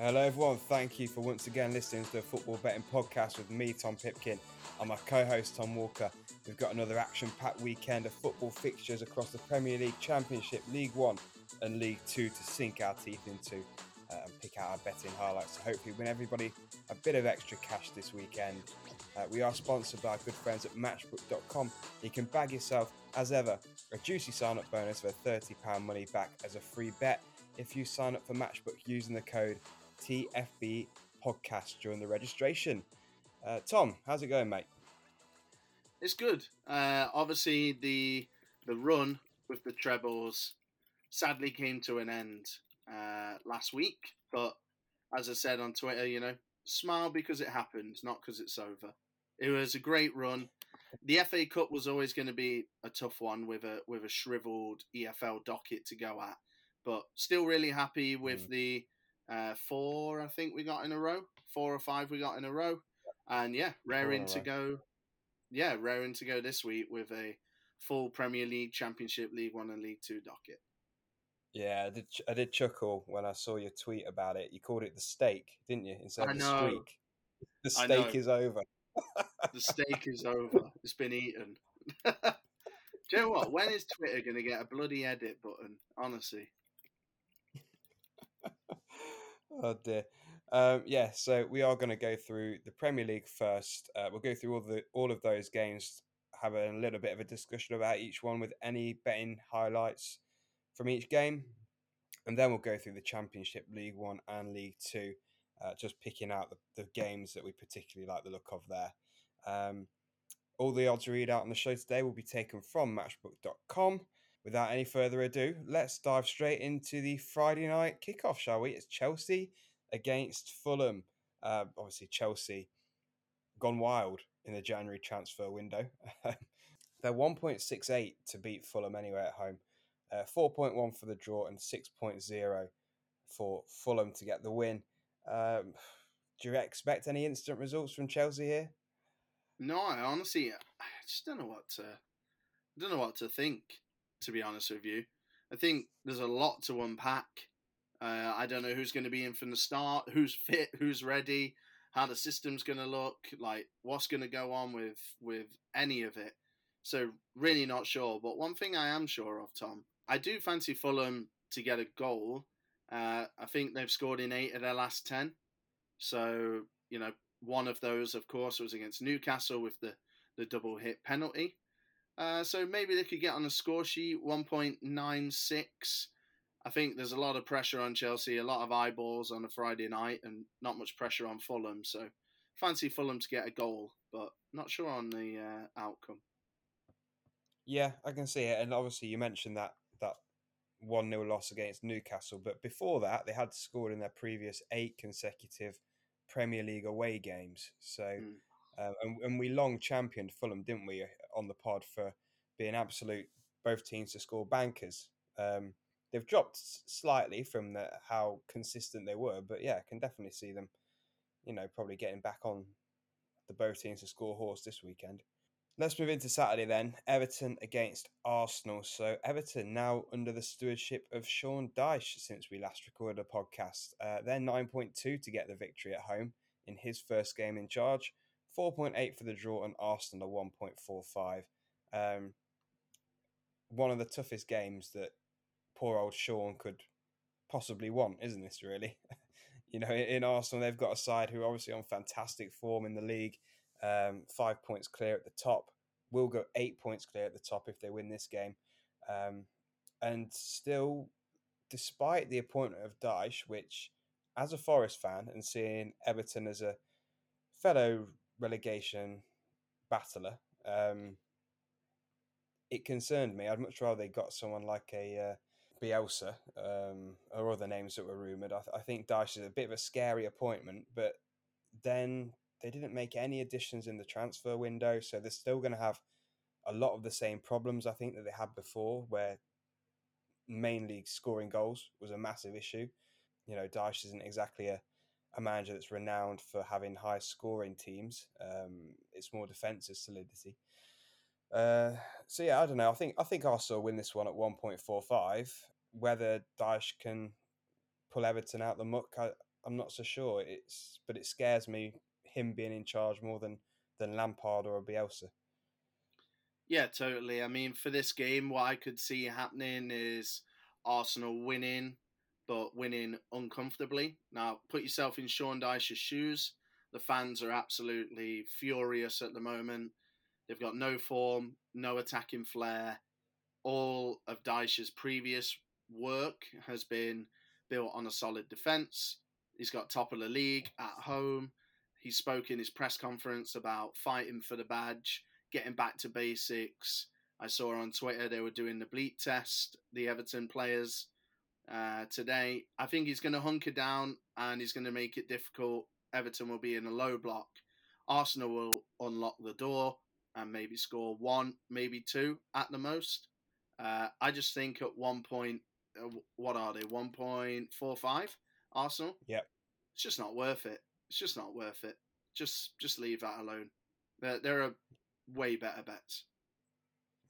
Hello everyone, thank you for once again listening to the Football Betting Podcast with me, Tom Pipkin, and my co-host Tom Walker. We've got another action-packed weekend of football fixtures across the Premier League, Championship, League One and League Two to sink our teeth into and pick out our betting highlights. So hopefully win everybody a bit of extra cash this weekend. We are sponsored by our good friends at Matchbook.com. You can bag yourself, as ever, a juicy sign-up bonus for a £30 money back as a free bet if you sign up for Matchbook using the code TFBPODCAST during the registration. Tom, how's it going, mate? It's good. Obviously, the run with the trebles sadly came to an end last week. But as I said on Twitter, you know, smile because it happened, not because it's over. It was a great run. The FA Cup was always going to be a tough one with a shriveled EFL docket to go at. But still really happy with the four, I think we got in a row. Four or five we got in a row. And yeah, raring to go this week with a full Premier League, Championship, League One and League Two docket. Yeah, I did chuckle when I saw your tweet about it. You called it the stake, didn't you? Instead of the streak. The stake is over. The stake is over. It's been eaten. Do you know what? When is Twitter going to get a bloody edit button? Honestly. Oh dear. So we are going to go through the Premier League first. We'll go through all of those games, have a little bit of a discussion about each one with any betting highlights from each game, and then we'll go through the Championship, League One and League Two, just picking out the games that we particularly like the look of there. All the odds read out on the show today will be taken from Matchbook.com. Without any further ado, let's dive straight into the Friday night kickoff, shall we? It's Chelsea against Fulham. Obviously, Chelsea gone wild in the January transfer window. They're 1.68 to beat Fulham anyway at home. 4.1 for the draw and 6.0 for Fulham to get the win. Do you expect any instant results from Chelsea here? No, honestly, I just don't know what to think, to be honest with you. I think there's a lot to unpack. I don't know who's going to be in from the start, who's fit, who's ready, how the system's going to look, like what's going to go on with any of it. So really not sure. But one thing I am sure of, Tom, I do fancy Fulham to get a goal. I think they've scored in 8 of their last 10. So, you know, one of those, of course, was against Newcastle with the double hit penalty. So maybe they could get on the score sheet, 1.96. I think there's a lot of pressure on Chelsea, a lot of eyeballs on a Friday night and not much pressure on Fulham. So fancy Fulham to get a goal, but not sure on the outcome. Yeah, I can see it. And obviously you mentioned that 1-0 loss against Newcastle. But before that, they had scored in their previous 8 consecutive Premier League away games. So, and we long championed Fulham, didn't we, on the pod for being absolute, both teams to score bankers. They've dropped slightly from how consistent they were. But yeah, I can definitely see them, you know, probably getting back on the both teams to score horse this weekend. Let's move into Saturday then. Everton against Arsenal. So Everton now under the stewardship of Sean Dyche since we last recorded a podcast. They're 9.2 to get the victory at home in his first game in charge. 4.8 for the draw and Arsenal are 1.45. One of the toughest games that poor old Sean could possibly want, isn't this really? You know, in Arsenal, they've got a side who are obviously on fantastic form in the league. 5 points clear at the top. Will go 8 points clear at the top if they win this game. And still, despite the appointment of Dyche, which as a Forest fan and seeing Everton as a fellow relegation battler, it concerned me. I'd much rather they got someone like a Bielsa or other names that were rumoured. I think Dyche is a bit of a scary appointment, but then they didn't make any additions in the transfer window, so they're still going to have a lot of the same problems, I think, that they had before, where mainly scoring goals was a massive issue. You know, Dyche isn't exactly a manager that's renowned for having high scoring teams. It's more defensive solidity. So, yeah, I don't know. I think Arsenal win this one at 1.45. Whether Dyche can pull Everton out the muck, I I'm not so sure. But it scares me, him being in charge more than Lampard or Bielsa. Yeah, totally. I mean, for this game, what I could see happening is Arsenal winning, but winning uncomfortably. Now, put yourself in Sean Dyche's shoes. The fans are absolutely furious at the moment. They've got no form, no attacking flair. All of Dyche's previous work has been built on a solid defence. He's got top of the league at home. He spoke in his press conference about fighting for the badge, getting back to basics. I saw on Twitter they were doing the bleep test, the Everton players today. I think he's going to hunker down and he's going to make it difficult. Everton will be in a low block. Arsenal will unlock the door and maybe score one, maybe two at the most. I just think at one point, what are they, 1.45 Arsenal? Yeah. It's just not worth it. It's just not worth it. Just leave that alone. There are way better bets.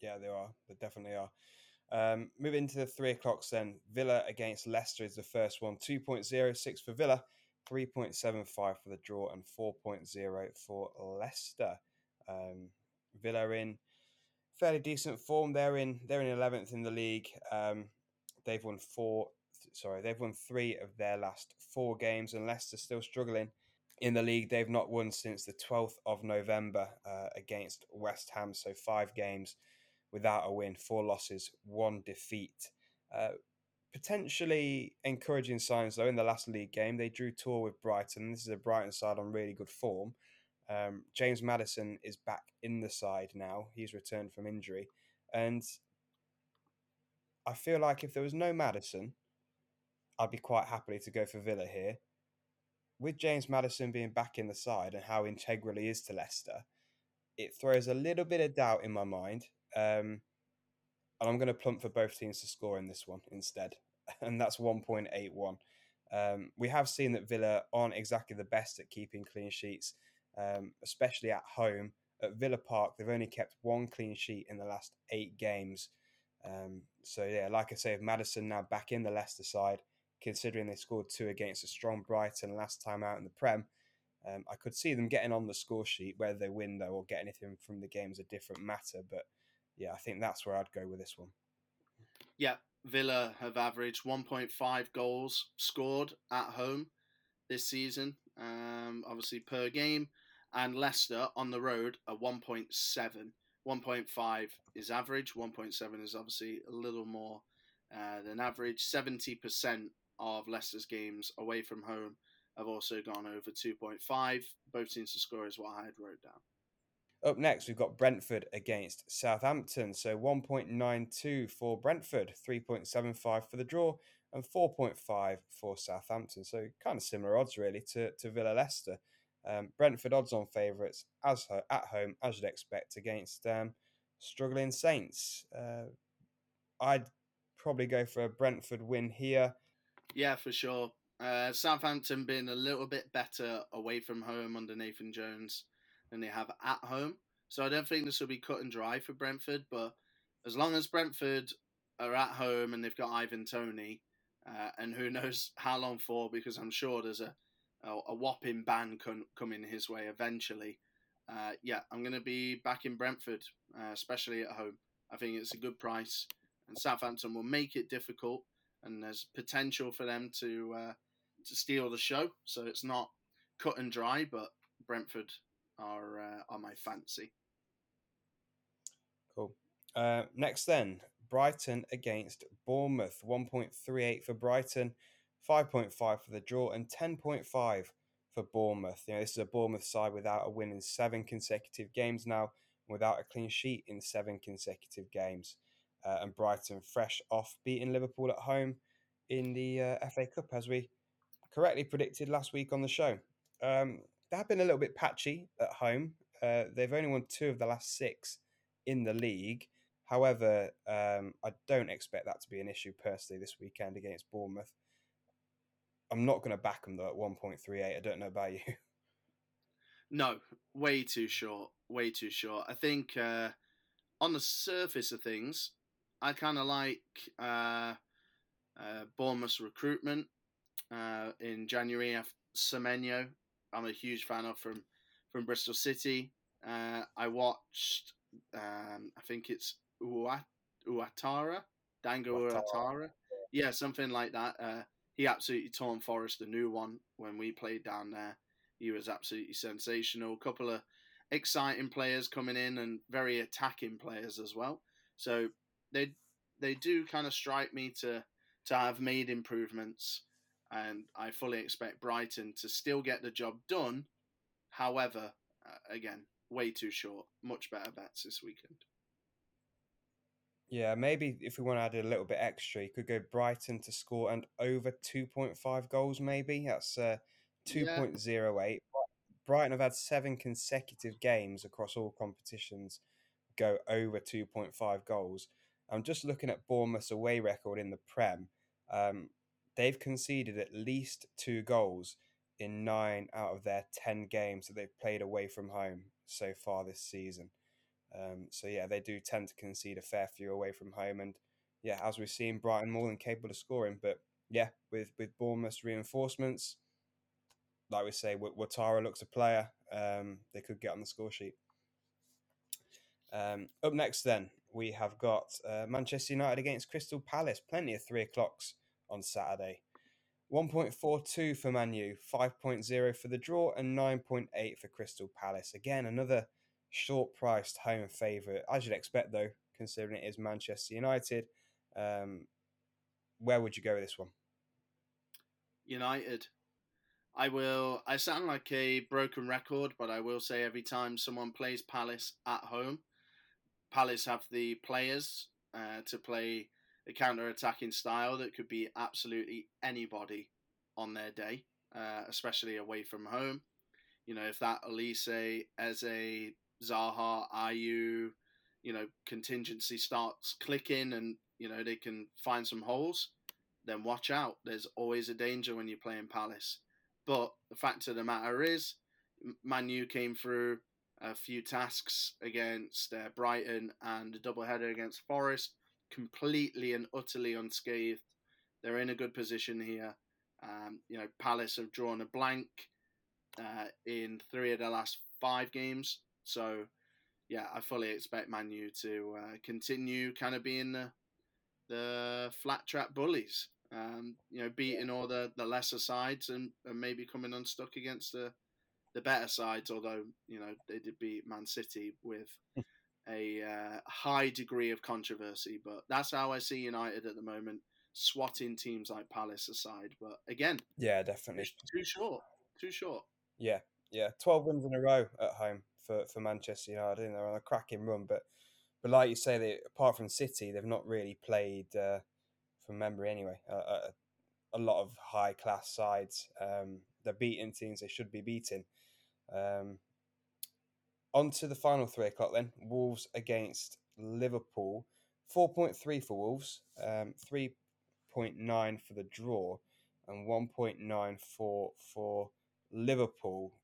Yeah, there are. There definitely are. Moving to the 3 o'clock then. Villa against Leicester is the first one. 2.06 for Villa, 3.75 for the draw, and 4.0 for Leicester. Villa in fairly decent form. They're in 11th in the league. They've won three of their last four games, and Leicester still struggling in the league. They've not won since the 12th of November against West Ham. So 5 games without a win, 4 losses, 1 defeat. Potentially encouraging signs though. In the last league game, they drew tour with Brighton. This is a Brighton side on really good form. James Maddison is back in the side now. He's returned from injury. And I feel like if there was no Maddison, I'd be quite happy to go for Villa here. With James Maddison being back in the side and how integral he is to Leicester, it throws a little bit of doubt in my mind. And I'm going to plump for both teams to score in this one instead. And that's 1.81. We have seen that Villa aren't exactly the best at keeping clean sheets, especially at home. At Villa Park, they've only kept 1 clean sheet in the last 8 games. So, yeah, like I say, if Maddison now back in the Leicester side, considering they scored 2 against a strong Brighton last time out in the Prem, I could see them getting on the score sheet. Whether they win, though, or get anything from the game is a different matter. But, yeah, I think that's where I'd go with this one. Yeah, Villa have averaged 1.5 goals scored at home this season, obviously per game. And Leicester on the road are 1.7. 1.5 is average. 1.7 is obviously a little more than average. 70% of Leicester's games away from home have also gone over 2.5. Both teams to score is what I had wrote down. Up next, we've got Brentford against Southampton. So 1.92 for Brentford, 3.75 for the draw, and 4.5 for Southampton. So kind of similar odds, really, to Villa Leicester. Brentford odds on favourites as at home, as you'd expect, against struggling Saints. I'd probably go for a Brentford win here. Yeah, for sure. Southampton being a little bit better away from home under Nathan Jones than they have at home. So I don't think this will be cut and dry for Brentford, but as long as Brentford are at home and they've got Ivan Toney, and who knows how long for, because I'm sure there's a whopping ban coming his way eventually. I'm going to be back in Brentford, especially at home. I think it's a good price, and Southampton will make it difficult, and there's potential for them to steal the show. So it's not cut and dry, but Brentford are my fancy. Cool. Next then, Brighton against Bournemouth. 1.38 for Brighton, 5.5 for the draw, and 10.5 for Bournemouth. You know, this is a Bournemouth side without a win in 7 consecutive games now, without a clean sheet in 7 consecutive games. And Brighton fresh off beating Liverpool at home in the FA Cup, as we correctly predicted last week on the show. They have been a little bit patchy at home. They've only won 2 of the last 6 in the league. However, I don't expect that to be an issue personally this weekend against Bournemouth. I'm not going to back them, though, at 1.38. I don't know about you. No, way too short. Way too short. I think on the surface of things, I kind of like Bournemouth's recruitment. in January. Semenyo, I'm a huge fan of from Bristol City. I watched, I think it's Ouattara, Dango Ouattara. Yeah, something like that. He absolutely torn Forest, the new one, when we played down there. He was absolutely sensational. A couple of exciting players coming in and very attacking players as well. So they do kind of strike me to have made improvements, and I fully expect Brighton to still get the job done. However, again, way too short. Much better bets this weekend. Yeah, maybe if we want to add a little bit extra, you could go Brighton to score and over 2.5 goals maybe. That's 2.08. Yeah. Brighton have had 7 consecutive games across all competitions go over 2.5 goals. I'm just looking at Bournemouth's away record in the Prem. They've conceded at least 2 goals in 9 out of their 10 games that they've played away from home so far this season. So yeah, they do tend to concede a fair few away from home, and yeah, as we've seen, Brighton more than capable of scoring. But yeah, with Bournemouth's reinforcements, like we say, Ouattara looks a player. They could get on the score sheet. Up next, then we have got Manchester United against Crystal Palace. Plenty of 3 o'clocks on Saturday. 1.42 for Man U, 5.0 for the draw, and 9.8 for Crystal Palace. Again, another short-priced home favourite, as you'd expect, though, considering it is Manchester United. Where would you go with this one? United. I sound like a broken record, but I will say every time someone plays Palace at home, Palace have the players to play a counter-attacking style that could be absolutely anybody on their day, especially away from home. You know, if that Olise, Eze, Zaha, Ayew, contingency starts clicking and, they can find some holes, then watch out. There's always a danger when you're playing Palace. But the fact of the matter is, Man U came through a few tasks against Brighton and a doubleheader against Forest, completely and utterly unscathed. They're in a good position here. Palace have drawn a blank in 3 of the last 5 games. So, yeah, I fully expect Man U to continue kind of being the flat trap bullies, beating all the lesser sides and maybe coming unstuck against the better sides, although, they did beat Man City with a high degree of controversy. But that's how I see United at the moment, swatting teams like Palace aside. But again, yeah, definitely too short. Yeah, 12 wins in a row at home for Manchester United. They're on a cracking run, but like you say, apart from City, they've not really played, from memory anyway, a lot of high-class sides. They're beating teams they should be beating. On to the final 3 o'clock then, Wolves against Liverpool. 4.3 for Wolves, 3.9 for the draw, and 1.94 for Liverpool.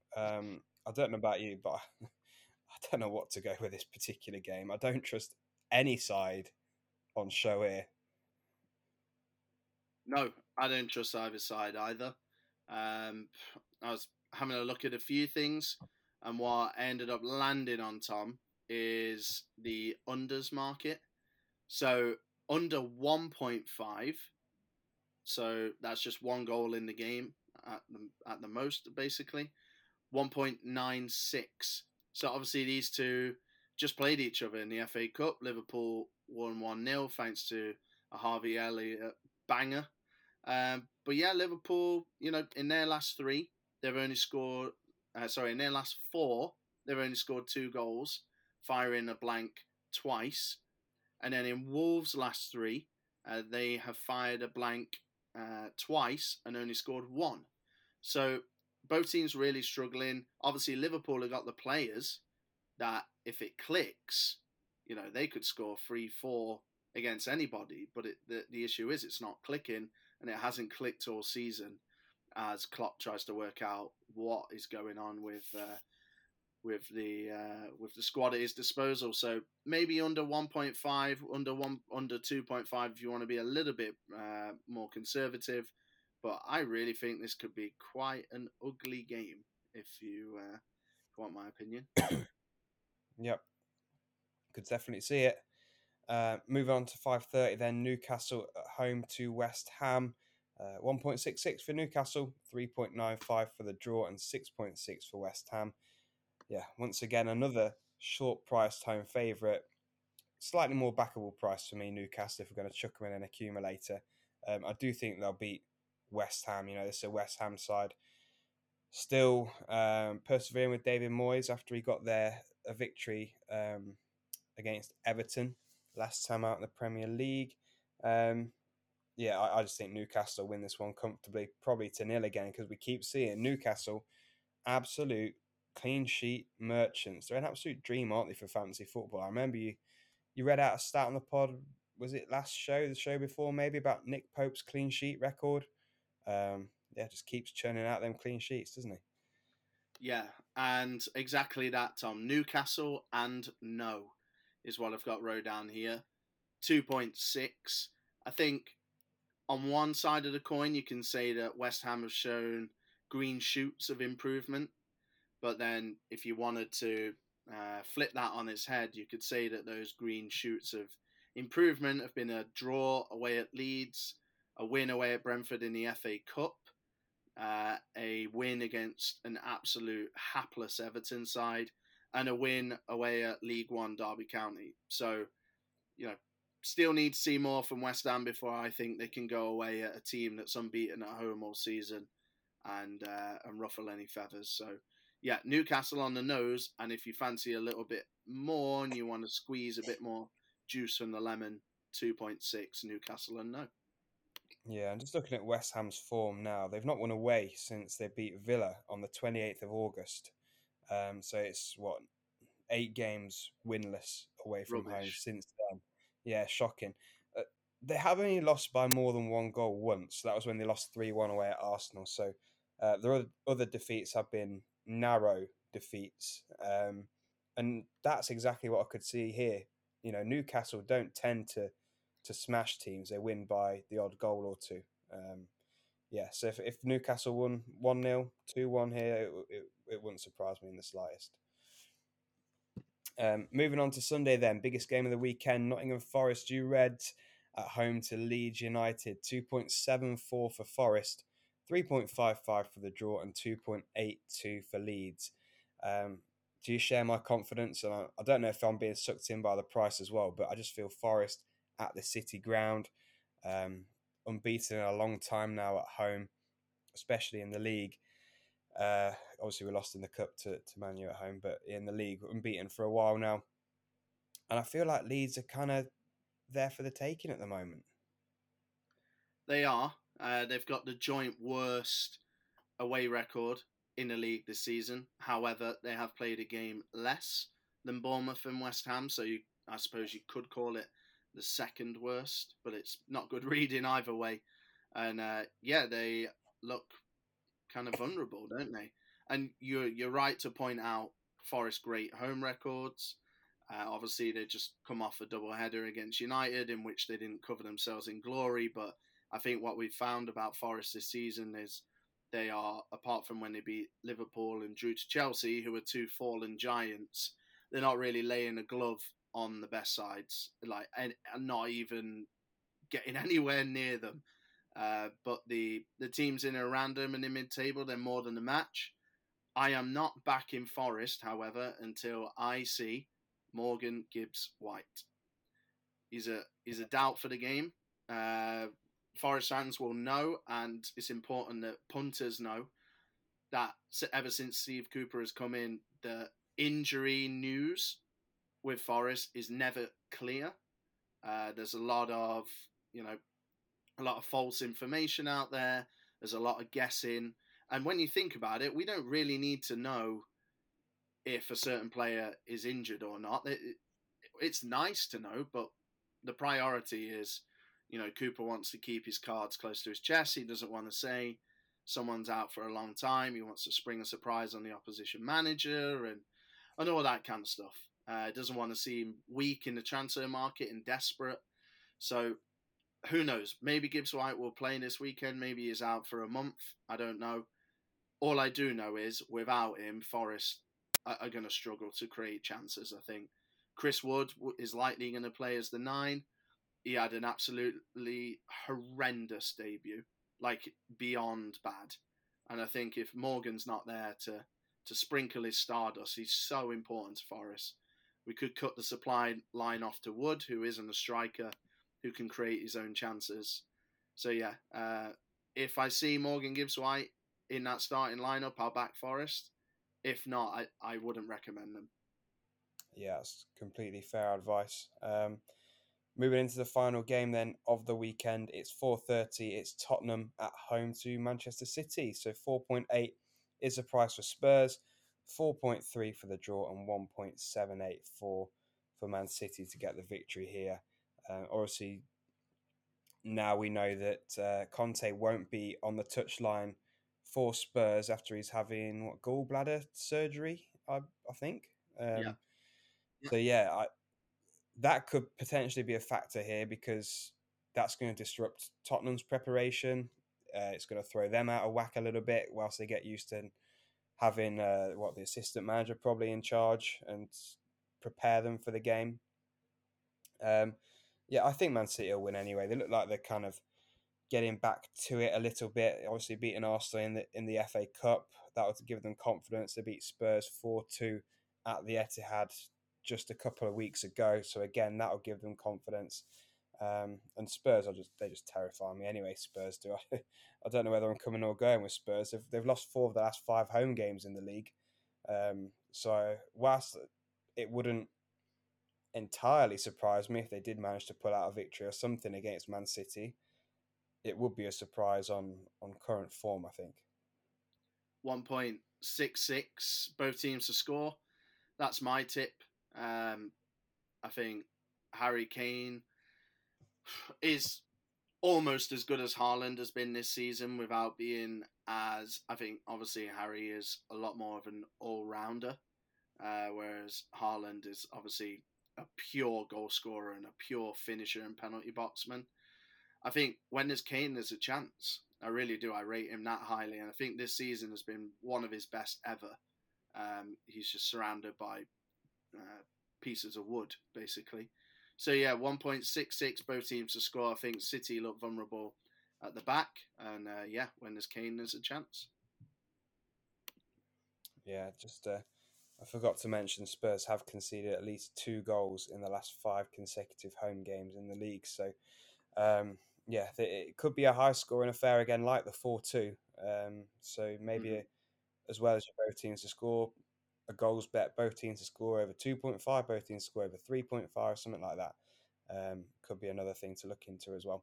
I don't know about you, but I don't know what to go with this particular game. I don't trust any side on show here. No, I don't trust either side either. I was having a look at a few things, and what I ended up landing on, Tom, is the unders market. So under 1.5, so that's just one goal in the game. At the most, basically, 1.96. So obviously these two just played each other in the FA Cup. Liverpool won 1-0 thanks to a Harvey Elliott banger. But yeah, Liverpool, in their last 3, they've only scored. In their last 4, they've only scored 2 goals, firing a blank twice. And then in Wolves' last 3, they have fired a blank twice and only scored 1. So both teams really struggling. Obviously, Liverpool have got the players that if it clicks, they could score 3-4 against anybody. But the issue is it's not clicking, and it hasn't clicked all season as Klopp tries to work out what is going on with the squad at his disposal. So maybe under 1.5, under 2.5 if you want to be a little bit more conservative. But I really think this could be quite an ugly game, if you want my opinion. Yep. Could definitely see it. Moving on to 5:30 then, Newcastle at home to West Ham. 1.66 for Newcastle, 3.95 for the draw, and 6.6 for West Ham. Yeah, once again, another short-priced home favourite. Slightly more backable price for me, Newcastle, if we're going to chuck them in an accumulator. I do think they'll beat West Ham. You know, this is a West Ham side still persevering with David Moyes after he got a victory against Everton last time out in the Premier League. I just think Newcastle win this one comfortably, probably 2-0 again, because we keep seeing Newcastle absolute clean sheet merchants. They're an absolute dream, aren't they, for fantasy football? I remember you read out a stat on the pod, was it last show, the show before maybe, about Nick Pope's clean sheet record? Just keeps churning out them clean sheets, doesn't he? Yeah, and exactly that, Tom. Newcastle and no is what I've got wrote down here. 2.6. I think on one side of the coin, you can say that West Ham have shown green shoots of improvement. But then if you wanted to flip that on its head, you could say that those green shoots of improvement have been a draw away at Leeds, a win away at Brentford in the FA Cup, a win against an absolute hapless Everton side, and a win away at League One, Derby County. So, you know, still need to see more from West Ham before I think they can go away at a team that's unbeaten at home all season and ruffle any feathers. So, yeah, Newcastle on the nose. And if you fancy a little bit more and you want to squeeze a bit more juice from the lemon, 2.6 Newcastle and no. Yeah, I'm just looking at West Ham's form now. They've not won away since they beat Villa on the 28th of August. So it's, 8 games winless away from home since then. Yeah, shocking. They have only lost by more than one goal once. That was when they lost 3-1 away at Arsenal. So their other defeats have been narrow defeats. And that's exactly what I could see here. You know, Newcastle don't tend to smash teams. They win by the odd goal or two. So if Newcastle won 1-0, 2-1 here, it wouldn't surprise me in the slightest. Moving on to Sunday then, biggest game of the weekend, Nottingham Forest, you read at home to Leeds United, 2.74 for Forest, 3.55 for the draw, and 2.82 for Leeds. Do you share my confidence? And I don't know if I'm being sucked in by the price as well, but I just feel Forest at the City ground, unbeaten in a long time now at home, especially in the league. Obviously, we lost in the Cup to Man U at home, but in the league, unbeaten for a while now. And I feel like Leeds are kind of there for the taking at the moment. They are. They've got the joint worst away record in the league this season. However, they have played a game less than Bournemouth and West Ham, so I suppose you could call it the second worst, but it's not good reading either way. And they look kind of vulnerable, don't they? And you're right to point out Forest's great home records. Obviously, they just come off a doubleheader against United in which they didn't cover themselves in glory. But I think what we've found about Forest this season is they are, apart from when they beat Liverpool and drew to Chelsea, who are two fallen giants, they're not really laying a glove on the best sides, and not even getting anywhere near them. But the teams in and around them and in mid-table, they're more than a match. I am not backing Forest, however, until I see Morgan Gibbs-White. He's a doubt for the game. Forest fans will know, and it's important that punters know, that ever since Steve Cooper has come in, the injury news with Forest is never clear. There's a lot of false information out there. There's a lot of guessing. And when you think about it, we don't really need to know if a certain player is injured or not. It's nice to know, but the priority is, you know, Cooper wants to keep his cards close to his chest. He doesn't want to say someone's out for a long time. He wants to spring a surprise on the opposition manager and all that kind of stuff. Doesn't want to seem weak in the transfer market and desperate. So who knows? Maybe Gibbs-White will play this weekend. Maybe he's out for a month. I don't know. All I do know is without him, Forest are going to struggle to create chances, I think. Chris Wood is likely going to play as the 9. He had an absolutely horrendous debut, like beyond bad. And I think if Morgan's not there to sprinkle his stardust, he's so important to Forest. We could cut the supply line off to Wood, who isn't a striker, who can create his own chances. So, yeah, if I see Morgan Gibbs-White in that starting lineup, I'll back Forest. If not, I wouldn't recommend them. Yeah, that's completely fair advice. Moving into the final game then of the weekend, it's 4:30. It's Tottenham at home to Manchester City. So 4.8 is the price for Spurs, 4.3 for the draw, and 1.78 for Man City to get the victory here. Obviously, now we know that Conte won't be on the touchline for Spurs after he's having gallbladder surgery, I think. So, that could potentially be a factor here because that's going to disrupt Tottenham's preparation. It's going to throw them out of whack a little bit whilst they get used to having the assistant manager probably in charge and prepare them for the game. I think Man City will win anyway. They look like they're kind of getting back to it a little bit. Obviously, beating Arsenal in the FA Cup, that would give them confidence. They beat Spurs 4-2 at the Etihad just a couple of weeks ago. So again, that'll give them confidence. And Spurs, they just terrify me anyway. Spurs do. I don't know whether I'm coming or going with Spurs. They've lost 4 of the last 5 home games in the league. So whilst it wouldn't entirely surprise me if they did manage to pull out a victory or something against Man City, it would be a surprise on current form, I think. 1.66, both teams to score. That's my tip. I think Harry Kane is almost as good as Haaland has been this season without being as... I think, obviously, Harry is a lot more of an all-rounder, whereas Haaland is obviously a pure goal scorer and a pure finisher and penalty boxman. I think when there's Kane, there's a chance. I really do. I rate him that highly. And I think this season has been one of his best ever. He's just surrounded by pieces of wood, basically. So, yeah, 1.66, both teams to score. I think City look vulnerable at the back. And, when there's Kane, there's a chance. Yeah, just I forgot to mention Spurs have conceded at least 2 goals in the last 5 consecutive home games in the league. So, it could be a high-scoring affair again, like the 4-2. So maybe as well as both teams to score, a goals bet, both teams to score over 2.5, both teams to score over 3.5, something like that. Could be another thing to look into as well.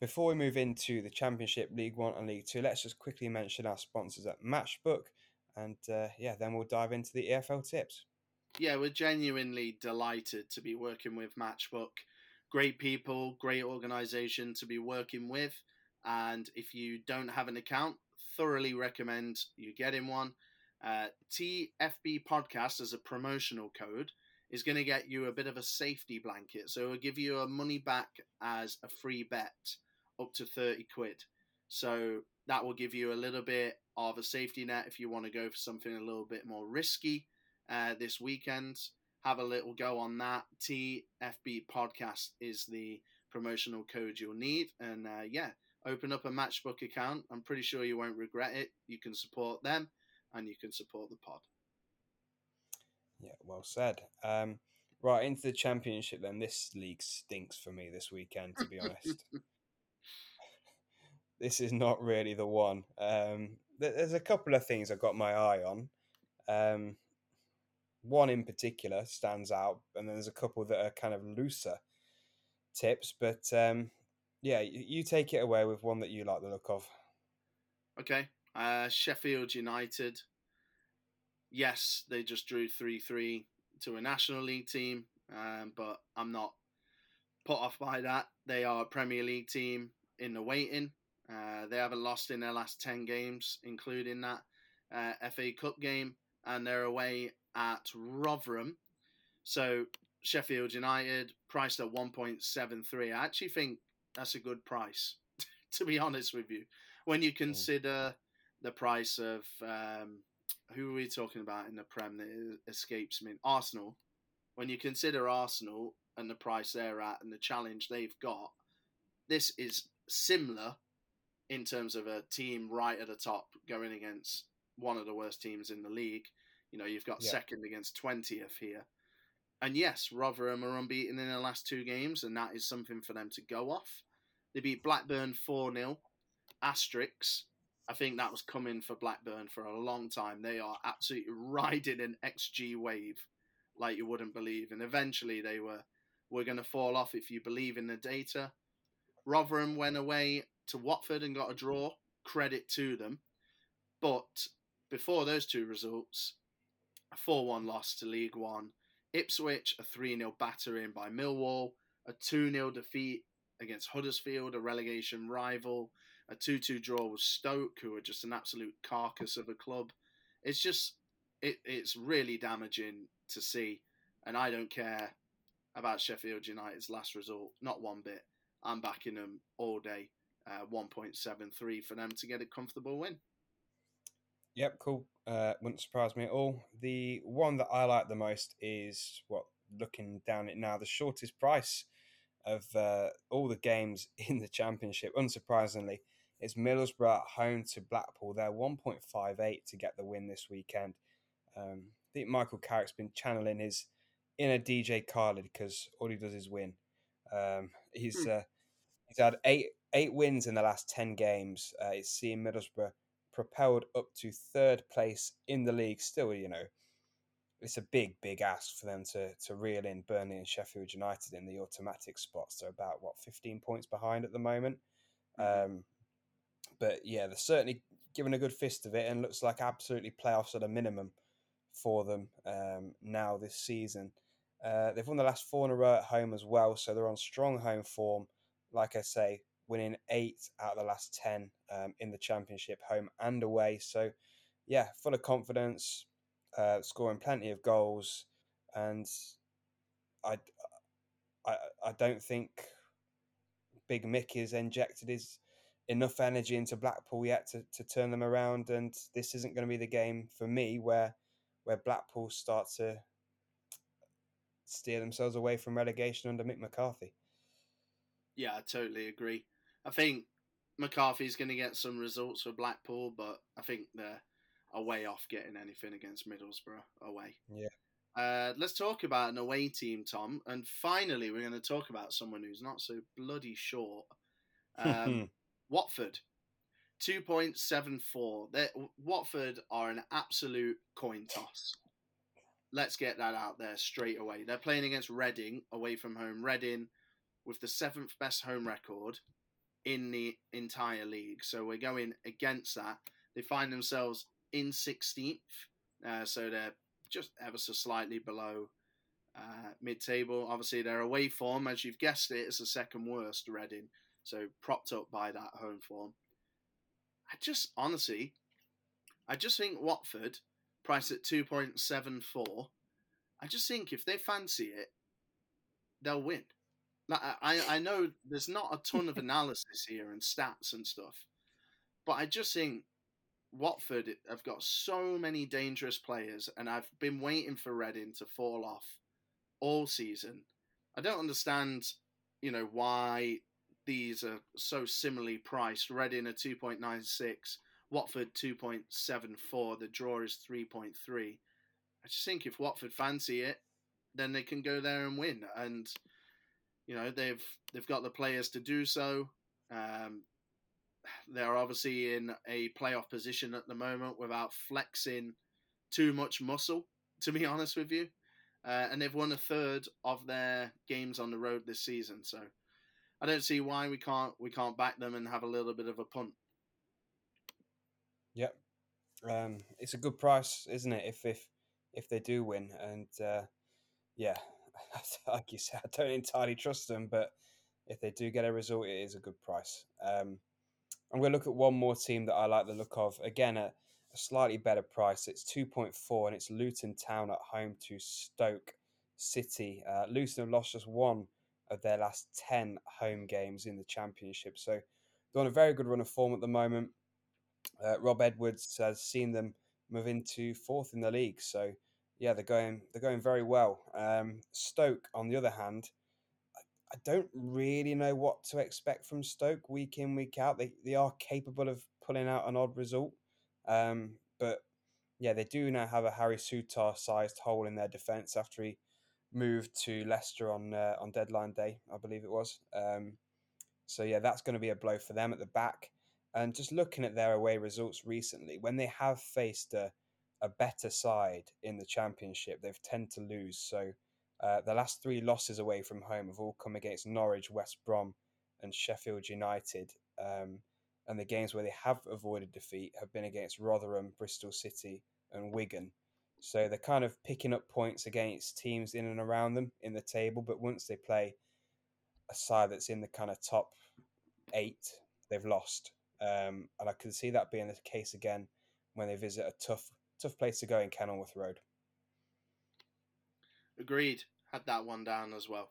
Before we move into the Championship, League One and League Two, let's just quickly mention our sponsors at Matchbook. And then we'll dive into the EFL tips. Yeah, we're genuinely delighted to be working with Matchbook. Great people, great organisation to be working with. And if you don't have an account, thoroughly recommend you getting one. TFBPODCAST as a promotional code is going to get you a bit of a safety blanket. So it'll give you a money back as a free bet up to £30. So that will give you a little bit of a safety net if you want to go for something a little bit more risky this weekend. Have a little go on that. TFB Podcast is the promotional code you'll need. And open up a Matchbook account. I'm pretty sure you won't regret it. You can support them and you can support the pod. Yeah, well said. Right, into the Championship then. This league stinks for me this weekend, to be honest. This is not really the one. There's a couple of things I've got my eye on. One in particular stands out, and then there's a couple that are kind of looser tips. But, you take it away with one that you like the look of. Okay. Sheffield United. Yes, they just drew 3-3 to a National League team, but I'm not put off by that. They are a Premier League team in the waiting. They haven't lost in their last 10 games, including that FA Cup game, and they're away at Rotherham. So Sheffield United, priced at 1.73. I actually think that's a good price, to be honest with you, when you consider the price of who are we talking about in the Prem that escapes me? Arsenal. When you consider Arsenal and the price they're at and the challenge they've got, this is similar in terms of a team right at the top going against one of the worst teams in the league. You know, you've got second against 20th here. And yes, Rotherham are unbeaten in their last two games, and that is something for them to go off. They beat Blackburn 4-0. Asterix, I think that was coming for Blackburn for a long time. They are absolutely riding an XG wave like you wouldn't believe. And eventually they were going to fall off if you believe in the data. Rotherham went away to Watford and got a draw. Credit to them. But before those two results, a 4-1 loss to League One. Ipswich, a 3-0 battering by Millwall. A 2-0 defeat against Huddersfield, a relegation rival. A 2-2 draw with Stoke, who are just an absolute carcass of a club. It's just, it's really damaging to see. And I don't care about Sheffield United's last result. Not one bit. I'm backing them all day. 1.73 for them to get a comfortable win. Yep, cool. Wouldn't surprise me at all. The one that I like the most is, looking down it now, the shortest price of all the games in the Championship, unsurprisingly, is Middlesbrough at home to Blackpool. They're 1.58 to get the win this weekend. I think Michael Carrick's been channeling his inner DJ Khaled because all he does is win. He's had eight wins in the last 10 games. It's seeing Middlesbrough propelled up to third place in the league. Still, you know, it's a big, big ask for them to reel in Burnley and Sheffield United in the automatic spots. They're about, 15 points behind at the moment. But yeah, they're certainly giving a good fist of it and looks like absolutely playoffs at a minimum for them now this season. They've won the last four in a row at home as well, so they're on strong home form. Like I say, winning 8 out of the last 10 in the Championship, home and away. So, yeah, full of confidence, scoring plenty of goals. And I don't think Big Mick has injected his enough energy into Blackpool yet to turn them around. And this isn't going to be the game for me where Blackpool start to steer themselves away from relegation under Mick McCarthy. Yeah, I totally agree. I think McCarthy's going to get some results for Blackpool, but I think they're a way off getting anything against Middlesbrough away. Yeah. Let's talk about an away team, Tom. And finally, we're going to talk about someone who's not so bloody short. Watford, 2.74. Watford are an absolute coin toss. Let's get that out there straight away. They're playing against Reading, away from home. Reading, with the 7th best home record in the entire league. So we're going against that. They find themselves in 16th. So they're just ever so slightly below mid-table. Obviously, their away form, as you've guessed it, is the second worst, Reading. So propped up by that home form. I just think Watford, priced at 2.74, I just think if they fancy it, they'll win. I know there's not a ton of analysis here and stats and stuff, but I just think Watford have got so many dangerous players, and I've been waiting for Reading to fall off all season. I don't understand, why these are so similarly priced. Reading are 2.96, Watford 2.74, the draw is 3.3. I just think if Watford fancy it, then they can go there and win, and they've got the players to do so. They're obviously in a playoff position at the moment without flexing too much muscle, to be honest with you. And they've won a third of their games on the road this season. So I don't see why we can't back them and have a little bit of a punt. Yep. It's a good price, isn't it, if they do win. And yeah. Like you said, I don't entirely trust them, but if they do get a result, it is a good price. I'm going to look at one more team that I like the look of. Again, a slightly better price. It's 2.4, and it's Luton Town at home to Stoke. City. Luton have lost just one of their last 10 home games in the Championship. So they're on a very good run of form at the moment. Rob Edwards has seen them move into fourth in the league. So, yeah, they're going very well. Stoke, on the other hand, I don't really know what to expect from Stoke week in, week out. They are capable of pulling out an odd result. But, yeah, they do now have a Harry Soutar-sized hole in their defence after he moved to Leicester on deadline day, I believe it was. So, yeah, that's going to be a blow for them at the back. And just looking at their away results recently, when they have faced a better side in the Championship, they've tended to lose. So the last three losses away from home have all come against Norwich, West Brom and Sheffield United. And the games where they have avoided defeat have been against Rotherham, Bristol City and Wigan. So they're kind of picking up points against teams in and around them in the table. But once they play a side that's in the kind of top eight, they've lost. And I can see that being the case again when they visit a tough place to go in Kenilworth Road. Agreed. Had that one down as well.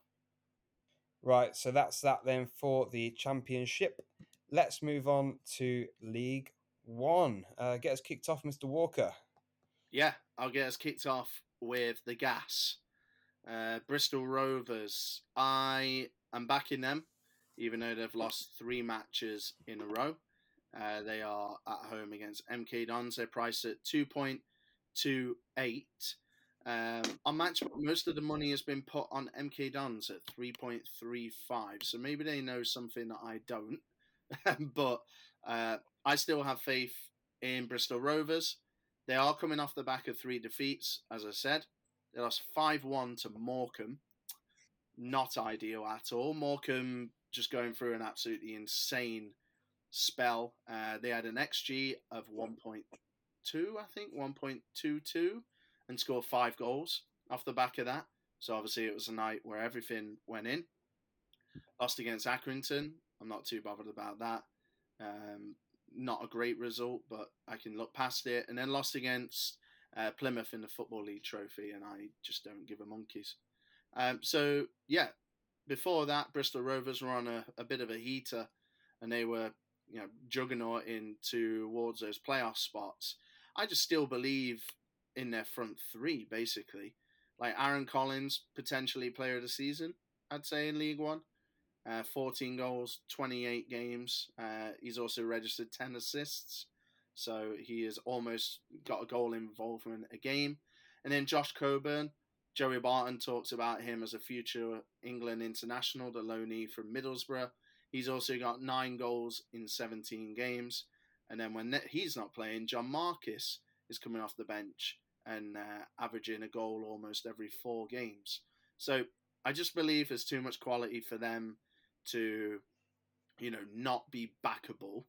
Right, so that's that then for the Championship. Let's move on to League One. Get us kicked off, Mr. Walker. Yeah, I'll get us kicked off with the gas. Bristol Rovers. I am backing them, even though they've lost three matches in a row. They are at home against MK Dons. They're priced at 2.28. On Matchbook, most of the money has been put on MK Dons at 3.35. So maybe they know something that I don't. But I still have faith in Bristol Rovers. They are coming off the back of three defeats, as I said. They lost 5-1 to Morecambe. Not ideal at all. Morecambe just going through an absolutely insane spell. They had an XG of 1.2, I think, 1.22, and scored 5 goals off the back of that. So obviously it was a night where everything went in. Lost against Accrington. I'm not too bothered about that. Not a great result, but I can look past it. And then lost against Plymouth in the Football League Trophy, and I just don't give a monkeys. So, yeah, before that, Bristol Rovers were on a bit of a heater, and they were juggernauting towards those playoff spots. I just still believe in their front three, basically. Like Aaron Collins, potentially player of the season, I'd say, in League One. 14 goals, 28 games. He's also registered 10 assists. So he has almost got a goal involvement a game. And then Josh Coburn, Joey Barton talks about him as a future England international, the loanee from Middlesbrough. He's also got 9 goals in 17 games. And then when he's not playing, John Marcus is coming off the bench and averaging a goal almost every 4 games. So I just believe there's too much quality for them to, not be backable.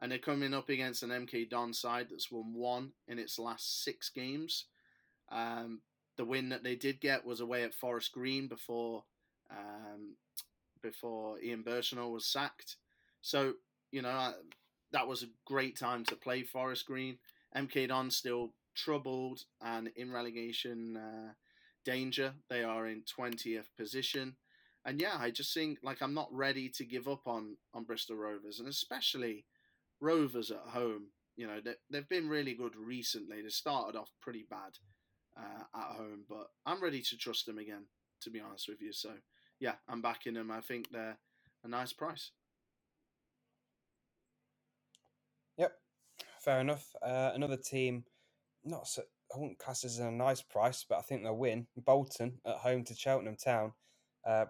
And they're coming up against an MK Dons side that's won 1 in its last 6 games. The win that they did get was away at Forest Green before Ian Burchnall was sacked. So, that was a great time to play Forest Green. MK Dons still troubled and in relegation danger. They are in 20th position. And yeah, I just think I'm not ready to give up on Bristol Rovers, and especially Rovers at home. They've been really good recently. They started off pretty bad at home, but I'm ready to trust them again, to be honest with you. So yeah, I'm backing them. I think they're a nice price. Yep, fair enough. Another team, I wouldn't class as a nice price, but I think they'll win. Bolton at home to Cheltenham Town.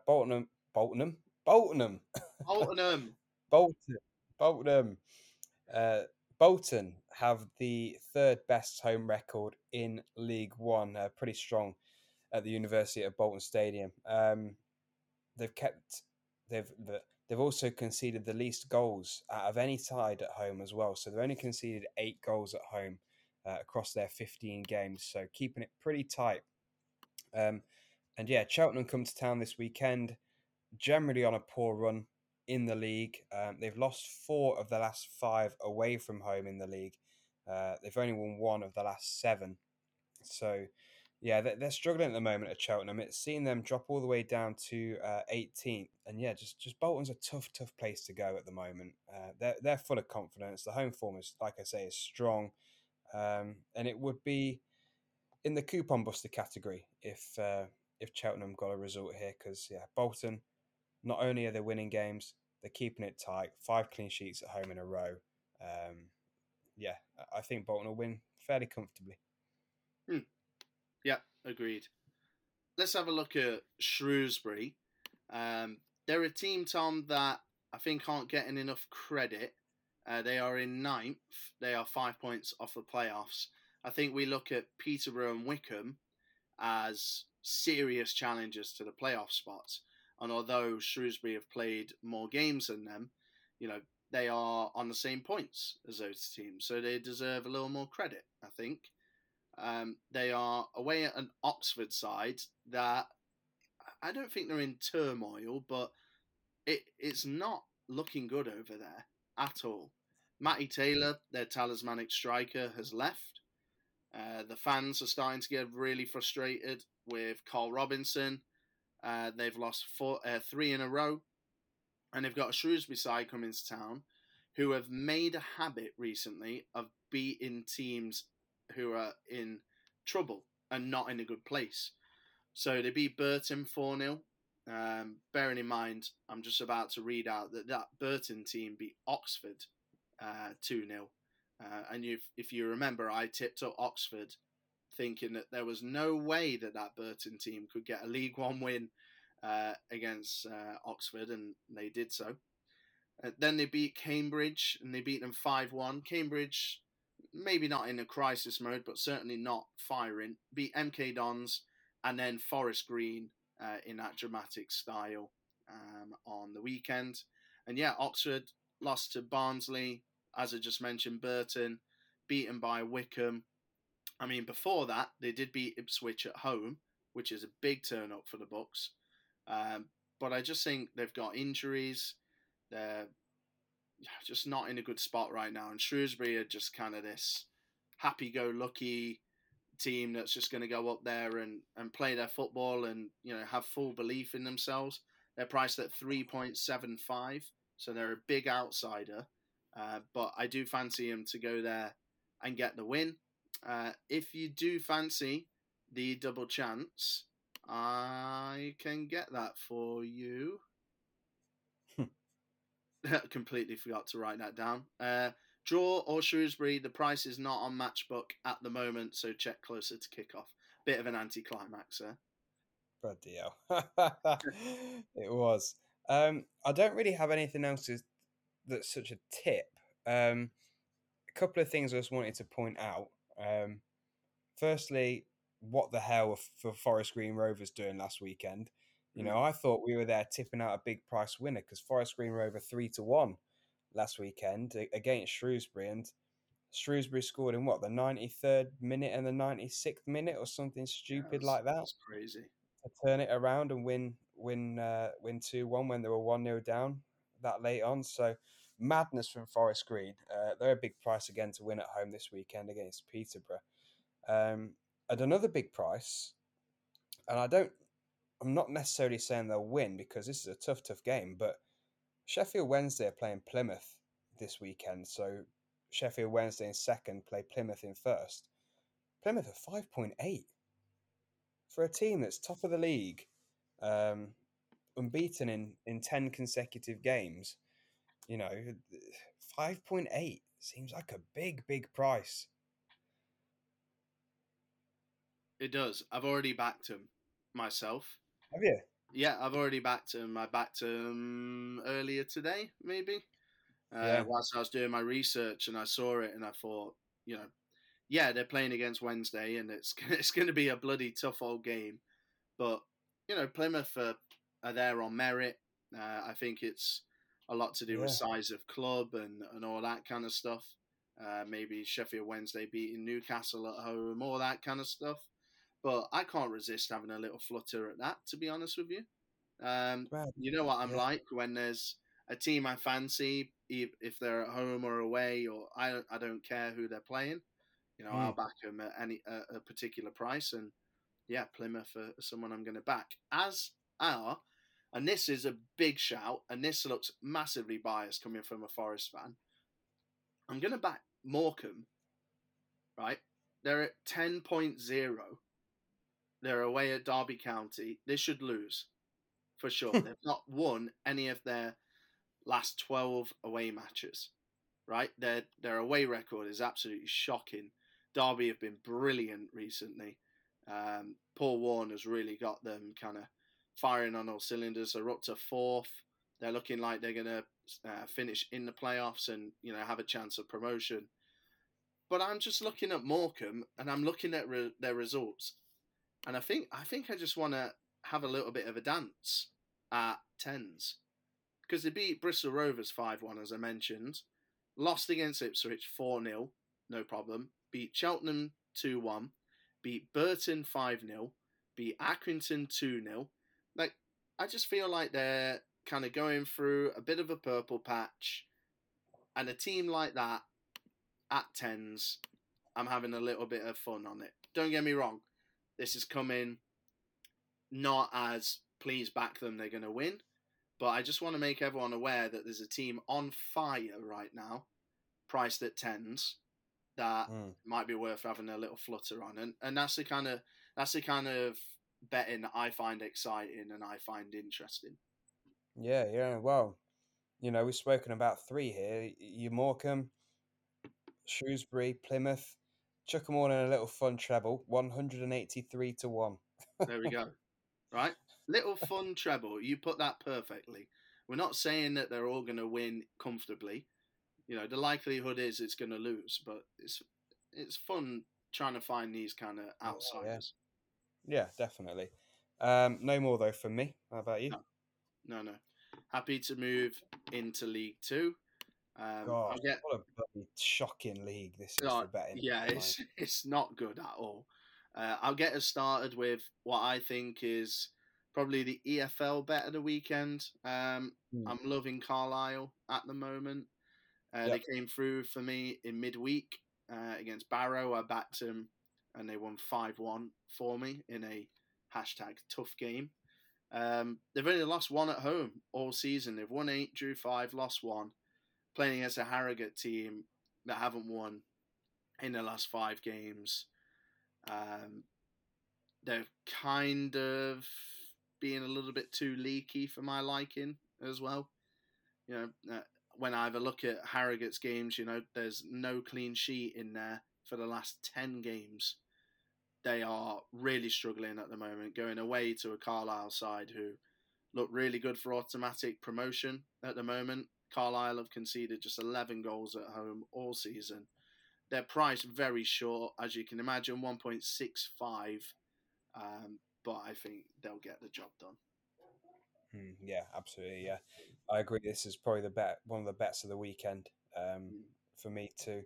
Bolton have the 3rd best home record in League One. Pretty strong at the University of Bolton Stadium. They've also conceded the least goals out of any side at home as well. So they've only conceded 8 goals at home across their 15 games. So keeping it pretty tight. And yeah, Cheltenham come to town this weekend, generally on a poor run in the league. They've lost 4 of the last 5 away from home in the league. They've only won 1 of the last 7. So Yeah, they're struggling at the moment at Cheltenham. It's seen them drop all the way down to 18th. And yeah, just Bolton's a tough place to go at the moment. They're full of confidence. The home form is, like I say, is strong. And it would be in the coupon buster category if Cheltenham got a result here. Because yeah, Bolton, not only are they winning games, they're keeping it tight. 5 clean sheets at home in a row. Yeah, I think Bolton will win fairly comfortably. Hmm. Yeah, agreed. Let's have a look at Shrewsbury. They're a team, Tom, that I think aren't getting enough credit. They are in 9th. They are 5 points off the playoffs. I think we look at Peterborough and Wickham as serious challengers to the playoff spots. And although Shrewsbury have played more games than them, you know, they are on the same points as those teams. So they deserve a little more credit, I think. They are away at an Oxford side that I don't think they're in turmoil, but it's not looking good over there at all. Matty Taylor, their talismanic striker, has left. The fans are starting to get really frustrated with Carl Robinson. They've lost 3 in a row, and they've got a Shrewsbury side coming to town who have made a habit recently of beating teams who are in trouble and not in a good place. So they beat Burton 4-0. Bearing in mind, I'm just about to read out that Burton team beat Oxford 2-0. And if you remember, I tipped up Oxford thinking that there was no way that Burton team could get a League One win against Oxford, and they did so. Then they beat Cambridge, and they beat them 5-1. Cambridge, maybe not in a crisis mode, but certainly not firing, beat MK Dons and then Forest Green in that dramatic style on the weekend. And yeah, Oxford lost to Barnsley, as I just mentioned, Burton, beaten by Wickham. I mean, before that, they did beat Ipswich at home, which is a big turn-up for the Bucks. But I just think they've got injuries. They're just not in a good spot right now. And Shrewsbury are just kind of this happy-go-lucky team that's just going to go up there and play their football and, you know, have full belief in themselves. They're priced at 3.75, so they're a big outsider. But I do fancy them to go there and get the win. If you do fancy the double chance, I can get that for you. Completely forgot to write that down. Draw or Shrewsbury, the price is not on Matchbook at the moment, so check closer to kickoff. Bit of an anti-climax there. Bloody hell. It was. I don't really have anything else that's such a tip. A couple of things I just wanted to point out. Firstly, what the hell were Forest Green Rovers doing last weekend? You know, I thought we were there tipping out a big price winner because Forest Green were over 3-1 last weekend against Shrewsbury, and Shrewsbury scored in what, the 93rd minute and the 96th minute or something stupid like that. That's crazy. To turn it around and win 2-1 when they were 1-0 down that late on. So madness from Forest Green. They're a big price again to win at home this weekend against Peterborough. At another big price, and I'm not necessarily saying they'll win because this is a tough game, but Sheffield Wednesday are playing Plymouth this weekend. So Sheffield Wednesday in second, play Plymouth in first. Plymouth at 5.8 for a team that's top of the league, unbeaten in 10 consecutive games. You know, 5.8 seems like a big price. It does. I've already backed them myself. Have you? Yeah, I've already backed him. I backed him earlier today, maybe. Whilst I was doing my research, and I saw it, and I thought, you know, yeah, they're playing against Wednesday, and it's going to be a bloody tough old game. But you know, Plymouth are there on merit. I think it's a lot to do with size of club and all that kind of stuff. Maybe Sheffield Wednesday beating Newcastle at home, all that kind of stuff. But I can't resist having a little flutter at that, to be honest with you. You know what I'm like when there's a team I fancy, if they're at home or away, or I don't care who they're playing. You know, I'll back them at a particular price, and yeah, Plymouth are someone I'm going to back. As are, and this is a big shout, and this looks massively biased coming from a Forest fan, I'm going to back Morecambe, right? They're at 10.0. They're away at Derby County. They should lose, for sure. They've not won any of their last 12 away matches, right? Their away record is absolutely shocking. Derby have been brilliant recently. Paul Warren has really got them kind of firing on all cylinders. They're up to fourth. They're looking like they're going to finish in the playoffs and, you know, have a chance of promotion. But I'm just looking at Morecambe and I'm looking at their results. And I think I just want to have a little bit of a dance at tens. Because they beat Bristol Rovers 5-1, as I mentioned. Lost against Ipswich 4-0, no problem. Beat Cheltenham 2-1. Beat Burton 5-0. Beat Accrington 2-0. Like, I just feel like they're kind of going through a bit of a purple patch. And a team like that, at tens, I'm having a little bit of fun on it. Don't get me wrong. This is coming not as please back them, they're going to win. But I just want to make everyone aware that there's a team on fire right now, priced at tens, that might be worth having a little flutter on. And that's the kind of betting that I find exciting and I find interesting. Yeah. Well, you know, we've spoken about three here. You Morecambe, Shrewsbury, Plymouth. Chuck them all in a little fun treble, 183-1. There we go. Right? Little fun treble. You put that perfectly. We're not saying that they're all going to win comfortably. You know, the likelihood is it's going to lose, but it's fun trying to find these kind of outsiders. Yeah, definitely. No more, though, from me. How about you? No. Happy to move into League Two. God, what a bloody shocking league this is for betting. Yeah, it's not good at all. I'll get us started with what I think is probably the EFL bet of the weekend. I'm loving Carlisle at the moment. They came through for me in midweek against Barrow. I backed them and they won 5-1 for me in a hashtag tough game. They've only lost one at home all season. They've won 8, drew 5, lost 1. Playing as a Harrogate team that haven't won in the last 5 games. They're kind of being a little bit too leaky for my liking as well. You know, when I have a look at Harrogate's games, you know, there's no clean sheet in there for the last 10 games. They are really struggling at the moment, going away to a Carlisle side who look really good for automatic promotion at the moment. Carlisle have conceded just 11 goals at home all season. They're priced very short, as you can imagine, 1.65. But I think they'll get the job done. Yeah, absolutely. Yeah, I agree. This is probably one of the bets of the weekend for me too.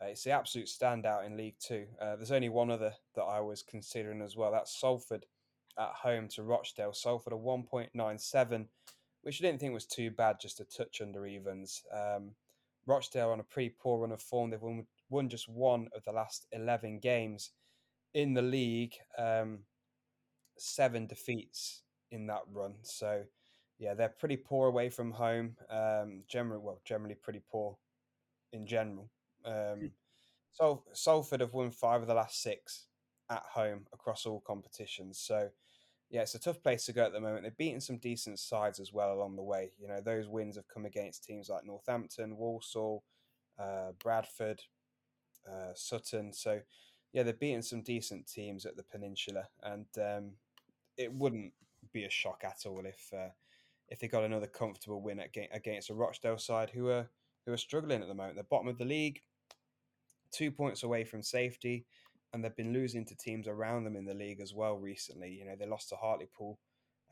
It's the absolute standout in League Two. There's only one other that I was considering as well. That's Salford at home to Rochdale. Salford are 1.97. which I didn't think was too bad, just a touch under evens. Rochdale on a pretty poor run of form. They've won just one of the last 11 games in the league. 7 defeats in that run. So, yeah, they're pretty poor away from home. Generally pretty poor in general. So Salford have won 5 of the last 6 at home across all competitions. So, yeah, it's a tough place to go at the moment. They've beaten some decent sides as well along the way. You know, those wins have come against teams like Northampton, Walsall, Bradford, Sutton. So, yeah, they've beaten some decent teams at the Peninsula. And it wouldn't be a shock at all if they got another comfortable win against a Rochdale side who are struggling at the moment. They're bottom of the league, 2 points away from safety. And they've been losing to teams around them in the league as well recently. You know, they lost to Hartlepool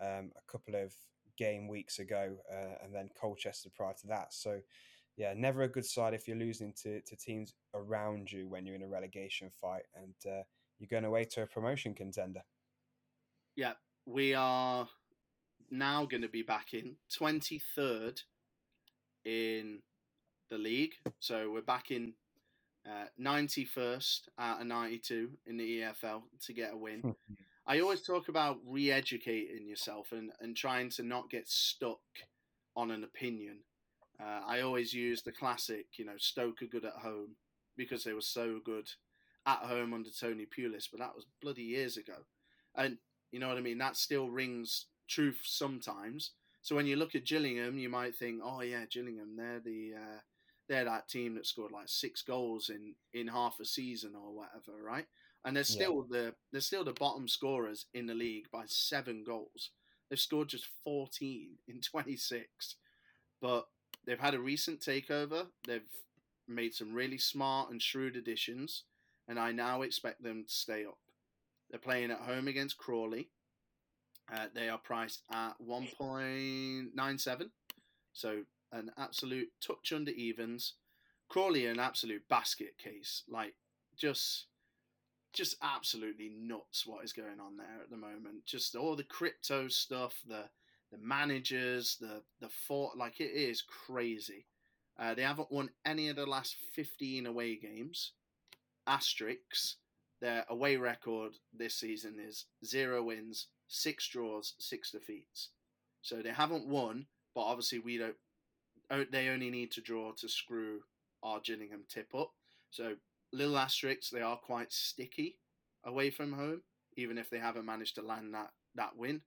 a couple of game weeks ago and then Colchester prior to that. So, yeah, never a good side if you're losing to teams around you when you're in a relegation fight and you're going away to a promotion contender. Yeah, we are now going to be back in 23rd in the league. So we're back in 91st out of 92 in the EFL to get a win. I always talk about re-educating yourself and trying to not get stuck on an opinion. I always use the classic, Stoke are good at home because they were so good at home under Tony Pulis, but that was bloody years ago. And you know what I mean? That still rings true sometimes. So when you look at Gillingham, you might think, oh yeah, Gillingham, they're that team that scored like 6 goals in half a season or whatever, right? And they're still the bottom scorers in the league by 7 goals. They've scored just 14 in 26. But they've had a recent takeover. They've made some really smart and shrewd additions, and I now expect them to stay up. They're playing at home against Crawley. They are priced at 1.97, so an absolute touch under evens. Crawley an absolute basket case, like just absolutely nuts what is going on there at the moment. Just all the crypto stuff, the managers, the fort, like it is crazy. They haven't won any of the last 15 away games. Asterisks, their away record this season is 0 wins, 6 draws, 6 defeats. So they haven't won, but obviously we don't. They only need to draw to screw our Gillingham tip up. So little asterisks, they are quite sticky away from home, even if they haven't managed to land that win.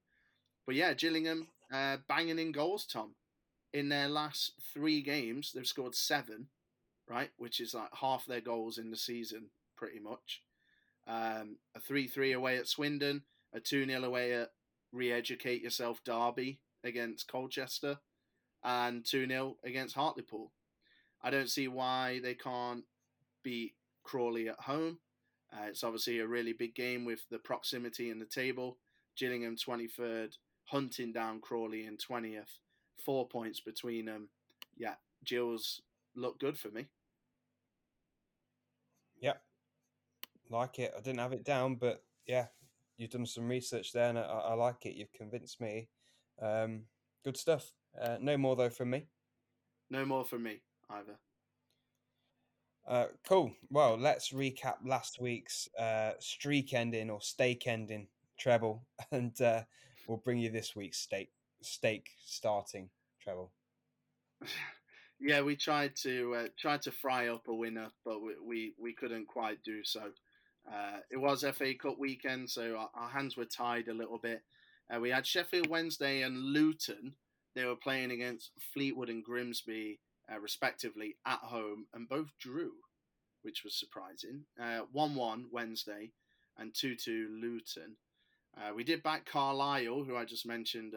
But yeah, Gillingham banging in goals, Tom. In their last 3 games, they've scored 7, right? Which is like half their goals in the season, pretty much. A 3-3 away at Swindon, a 2-0 away at Re-Educate Yourself Derby against Colchester, and 2-0 against Hartlepool. I don't see why they can't beat Crawley at home. It's obviously a really big game with the proximity in the table. Gillingham 23rd, hunting down Crawley in 20th. 4 points between them. Yeah, Gills look good for me. Yep. Like it. I didn't have it down, but yeah, you've done some research there and I like it. You've convinced me. Good stuff. No more, though, from me. No more from me either. Cool. Well, let's recap last week's streak ending or stake ending treble, and we'll bring you this week's stake starting treble. Yeah, we tried to fry up a winner, but we couldn't quite do so. It was FA Cup weekend, so our hands were tied a little bit. We had Sheffield Wednesday and Luton. They were playing against Fleetwood and Grimsby, respectively, at home, and both drew, which was surprising. 1-1 Wednesday and 2-2 Luton. We did back Carlisle, who I just mentioned,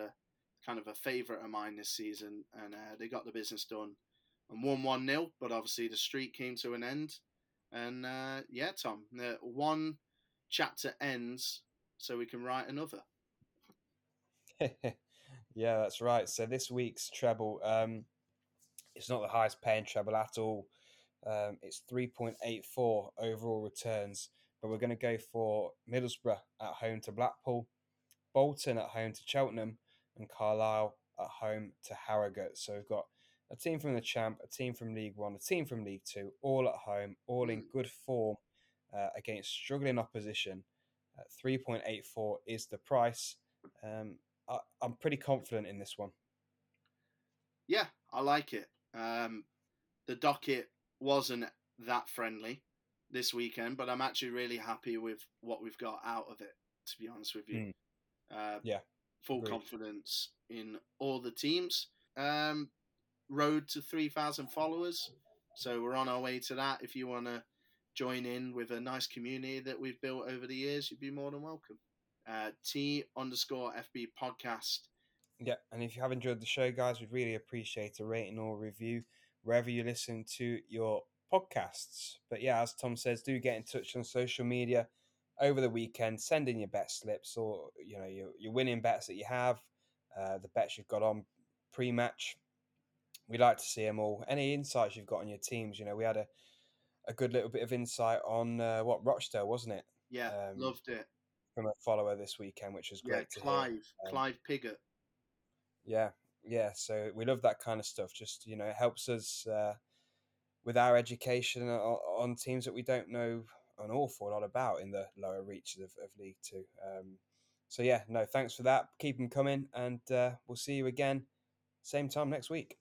kind of a favourite of mine this season, and they got the business done and won 1-0, but obviously the streak came to an end. And yeah, Tom, one chapter ends so we can write another. Yeah, that's right. So this week's treble, it's not the highest paying treble at all. It's 3.84 overall returns, but we're going to go for Middlesbrough at home to Blackpool, Bolton at home to Cheltenham, and Carlisle at home to Harrogate. So we've got a team from the Champ, a team from League One, a team from League Two, all at home, all in good form against struggling opposition. 3.84 is the price. I'm pretty confident in this one. Yeah, I like it. The docket wasn't that friendly this weekend, but I'm actually really happy with what we've got out of it, to be honest with you. Yeah. Full confidence in all the teams. Road to 3,000 followers. So we're on our way to that. If you want to join in with a nice community that we've built over the years, you'd be more than welcome. T_FB podcast. Yeah, and if you have enjoyed the show, guys, we'd really appreciate a rating or review wherever you listen to your podcasts. But yeah, as Tom says, do get in touch on social media over the weekend. Send in your bet slips or your winning bets that you have, the bets you've got on pre-match. We like to see them all. Any insights you've got on your teams? We had a good little bit of insight on Rochdale, wasn't it? Yeah, loved it from a follower this weekend, which was great. Yeah, Clive Piggott. Yeah. So we love that kind of stuff. Just it helps us with our education on teams that we don't know an awful lot about in the lower reaches of League Two. So yeah, no, thanks for that. Keep them coming, and we'll see you again same time next week.